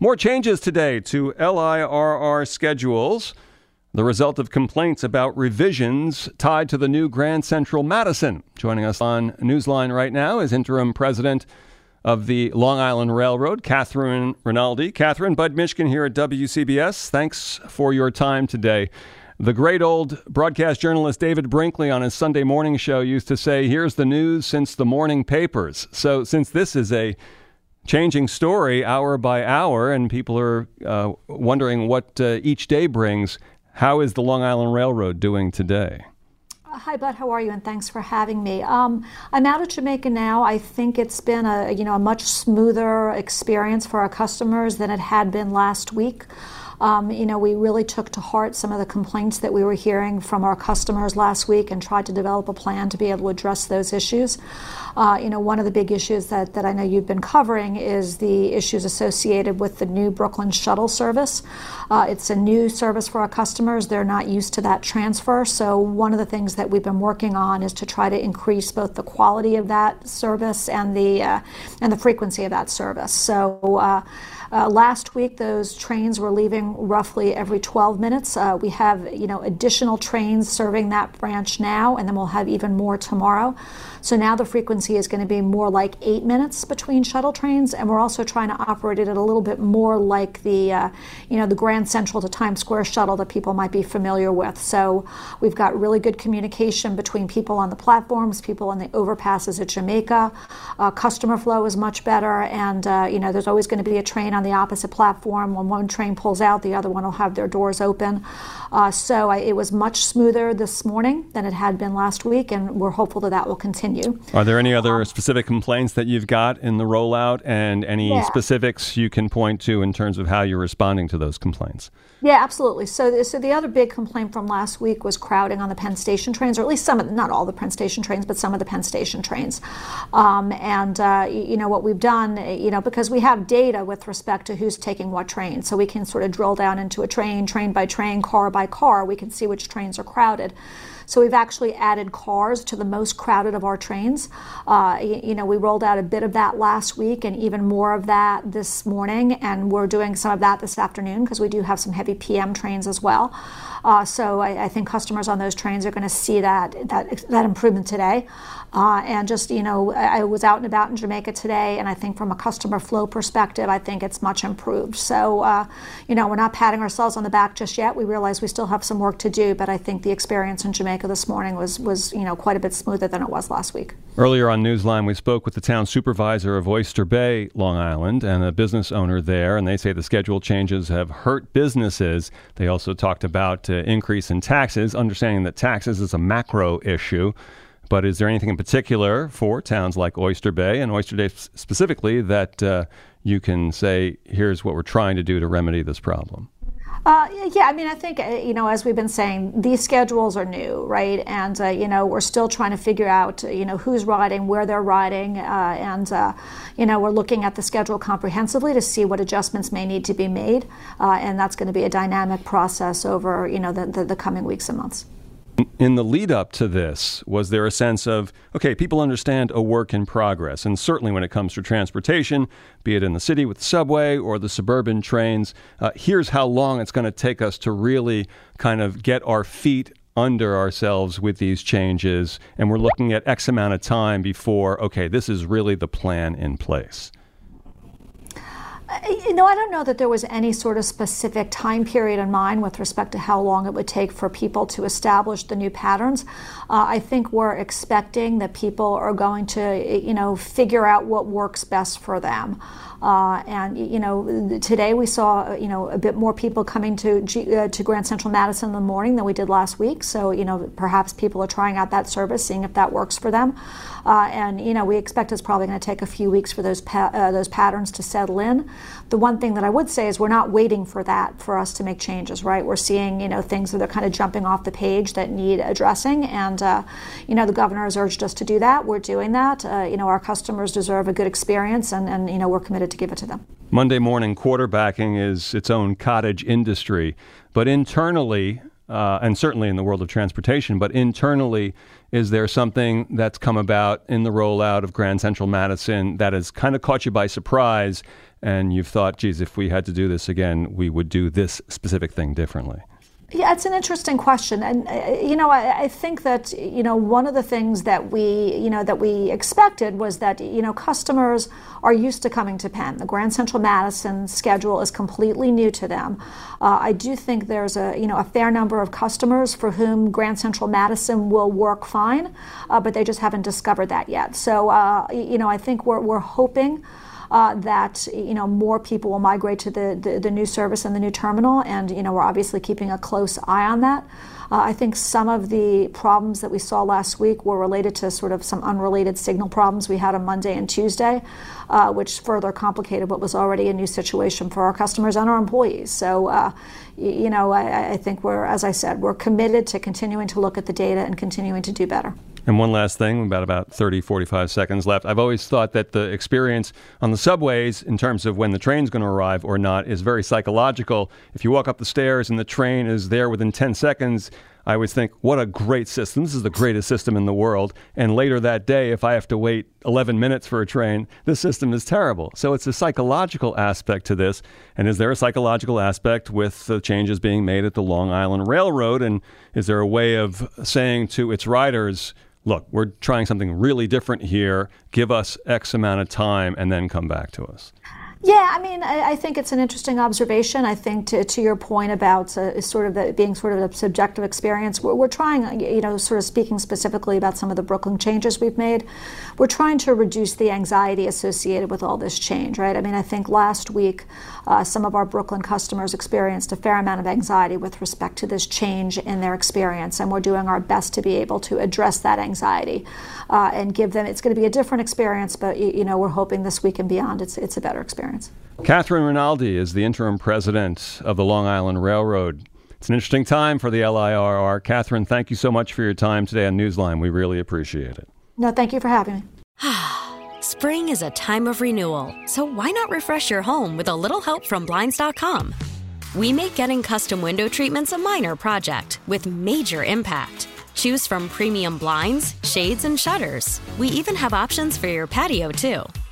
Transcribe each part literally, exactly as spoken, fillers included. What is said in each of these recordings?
More changes today to L I R R schedules, the result of complaints about revisions tied to the new Grand Central Madison. Joining us on Newsline right now is interim president of the Long Island Railroad, Catherine Rinaldi. Catherine, Bud Mishkin here at W C B S. Thanks for your time today. The great old broadcast journalist David Brinkley on his Sunday morning show used to say, here's the news since the morning papers. So since this is a changing story hour by hour, and people are uh, wondering what uh, each day brings. How is the Long Island Railroad doing today? Hi, Bud. How are you? And thanks for having me. Um, I'm out of Jamaica now. I think it's been a you know a much smoother experience for our customers than it had been last week. Um, you know, we really took to heart some of the complaints that we were hearing from our customers last week and tried to develop a plan to be able to address those issues. Uh, you know, one of the big issues that, that I know you've been covering is the issues associated with the new Brooklyn Shuttle service. Uh, it's a new service for our customers. They're not used to that transfer. So one of the things that we've been working on is to try to increase both the quality of that service and the, uh, and the frequency of that service. So uh, uh, last week, those trains were leaving roughly every twelve minutes. Uh, we have, you know, additional trains serving that branch now, and then we'll have even more tomorrow. So now the frequency is going to be more like eight minutes between shuttle trains, and we're also trying to operate it at a little bit more like the, uh, you know, the Grand Central to Times Square shuttle that people might be familiar with. So we've got really good communication between people on the platforms, people on the overpasses at Jamaica. Uh, customer flow is much better, and, uh, you know, there's always going to be a train on the opposite platform. When one train pulls out, the other one will have their doors open. Uh, so I, it was much smoother this morning than it had been last week, and we're hopeful that that will continue. Are there any other um, specific complaints that you've got in the rollout, and any yeah. specifics you can point to in terms of how you're responding to those complaints? Yeah, absolutely. So, th- so the other big complaint from last week was crowding on the Penn Station trains, or at least some of, not all the Penn Station trains, but some of the Penn Station trains. Um, and, uh, you know, what we've done, you know, because we have data with respect to who's taking what train, so we can sort of drill down into a train, train by train, car by car, we can see which trains are crowded. So we've actually added cars to the most crowded of our trains. Uh, you, you know, we rolled out a bit of that last week and even more of that this morning, and we're doing some of that this afternoon because we do have some heavy P M trains as well. Uh, so I, I think customers on those trains are going to see that that that improvement today. Uh, and just, you know, I, I was out and about in Jamaica today, and I think from a customer flow perspective, I think it's much improved. So, uh, you know, we're not patting ourselves on the back just yet. We realize we still have some work to do, but I think the experience in Jamaica this morning was, was, you know, quite a bit smoother than it was last week. Earlier on Newsline, we spoke with the town supervisor of Oyster Bay, Long Island, and a business owner there, and they say the schedule changes have hurt businesses. They also talked about uh, increase in taxes, understanding that taxes is a macro issue. But is there anything in particular for towns like Oyster Bay and Oyster Bay specifically that uh, you can say, here's what we're trying to do to remedy this problem? Uh, yeah, I mean, I think, you know, as we've been saying, these schedules are new, right? And, uh, you know, we're still trying to figure out, you know, who's riding, where they're riding. Uh, and, uh, you know, we're looking at the schedule comprehensively to see what adjustments may need to be made. Uh, and that's going to be a dynamic process over, you know, the, the, the coming weeks and months. In the lead up to this, was there a sense of, okay, people understand a work in progress, and certainly when it comes to transportation, be it in the city with the subway or the suburban trains, uh, here's how long it's going to take us to really kind of get our feet under ourselves with these changes, and we're looking at X amount of time before, okay, this is really the plan in place. You know, I don't know that there was any sort of specific time period in mind with respect to how long it would take for people to establish the new patterns. Uh, I think we're expecting that people are going to, you know, figure out what works best for them. Uh, and, you know, today we saw, you know, a bit more people coming to G, uh, to Grand Central Madison in the morning than we did last week. So, you know, perhaps people are trying out that service, seeing if that works for them. Uh, and, you know, we expect it's probably going to take a few weeks for those pa- uh, those patterns to settle in. The one thing that I would say is we're not waiting for that for us to make changes, right? We're seeing, you know, things that are kind of jumping off the page that need addressing. And, uh, you know, the governor has urged us to do that. We're doing that. Uh, you know, our customers deserve a good experience, and, and, you know, we're committed to give it to them. Monday morning quarterbacking is its own cottage industry, but internally, uh, and certainly in the world of transportation, but internally, is there something that's come about in the rollout of Grand Central Madison that has kind of caught you by surprise and you've thought, geez, if we had to do this again, we would do this specific thing differently? Yeah, it's an interesting question. And, uh, you know, I, I think that, you know, one of the things that we, you know, that we expected was that, you know, customers are used to coming to Penn. The Grand Central Madison schedule is completely new to them. Uh, I do think there's a, you know, a fair number of customers for whom Grand Central Madison will work fine, uh, but they just haven't discovered that yet. So, uh, you know, I think we're we're hoping Uh, that, you know, more people will migrate to the, the, the new service and the new terminal. And, you know, we're obviously keeping a close eye on that. Uh, I think some of the problems that we saw last week were related to sort of some unrelated signal problems we had on Monday and Tuesday, uh, which further complicated what was already a new situation for our customers and our employees. So, uh, y- you know, I, I think we're, as I said, we're committed to continuing to look at the data and continuing to do better. And one last thing, about about thirty, forty-five seconds left. I've always thought that the experience on the subways in terms of when the train's going to arrive or not is very psychological. If you walk up the stairs and the train is there within ten seconds, I always think, what a great system. This is the greatest system in the world. And later that day, if I have to wait eleven minutes for a train, this system is terrible. So it's a psychological aspect to this. And is there a psychological aspect with the changes being made at the Long Island Railroad? And is there a way of saying to its riders, look, we're trying something really different here. Give us X amount of time and then come back to us? Yeah, I mean, I, I think it's an interesting observation. I think to, to your point about uh, sort of the, being sort of a subjective experience, we're, we're trying, you know, sort of speaking specifically about some of the Brooklyn changes we've made, we're trying to reduce the anxiety associated with all this change, right? I mean, I think last week, uh, some of our Brooklyn customers experienced a fair amount of anxiety with respect to this change in their experience, and we're doing our best to be able to address that anxiety uh, and give them, it's going to be a different experience, but, you know, we're hoping this week and beyond it's it's a better experience. Catherine Rinaldi is the interim president of the Long Island Railroad. It's an interesting time for the L I R R. Catherine, thank you so much for your time today on Newsline. We really appreciate it. No, thank you for having me. Spring is a time of renewal, so why not refresh your home with a little help from Blinds dot com? We make getting custom window treatments a minor project with major impact. Choose from premium blinds, shades, and shutters. We even have options for your patio, too.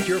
Protect your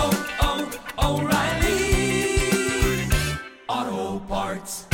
oh, oh, O'Reilly Auto Parts.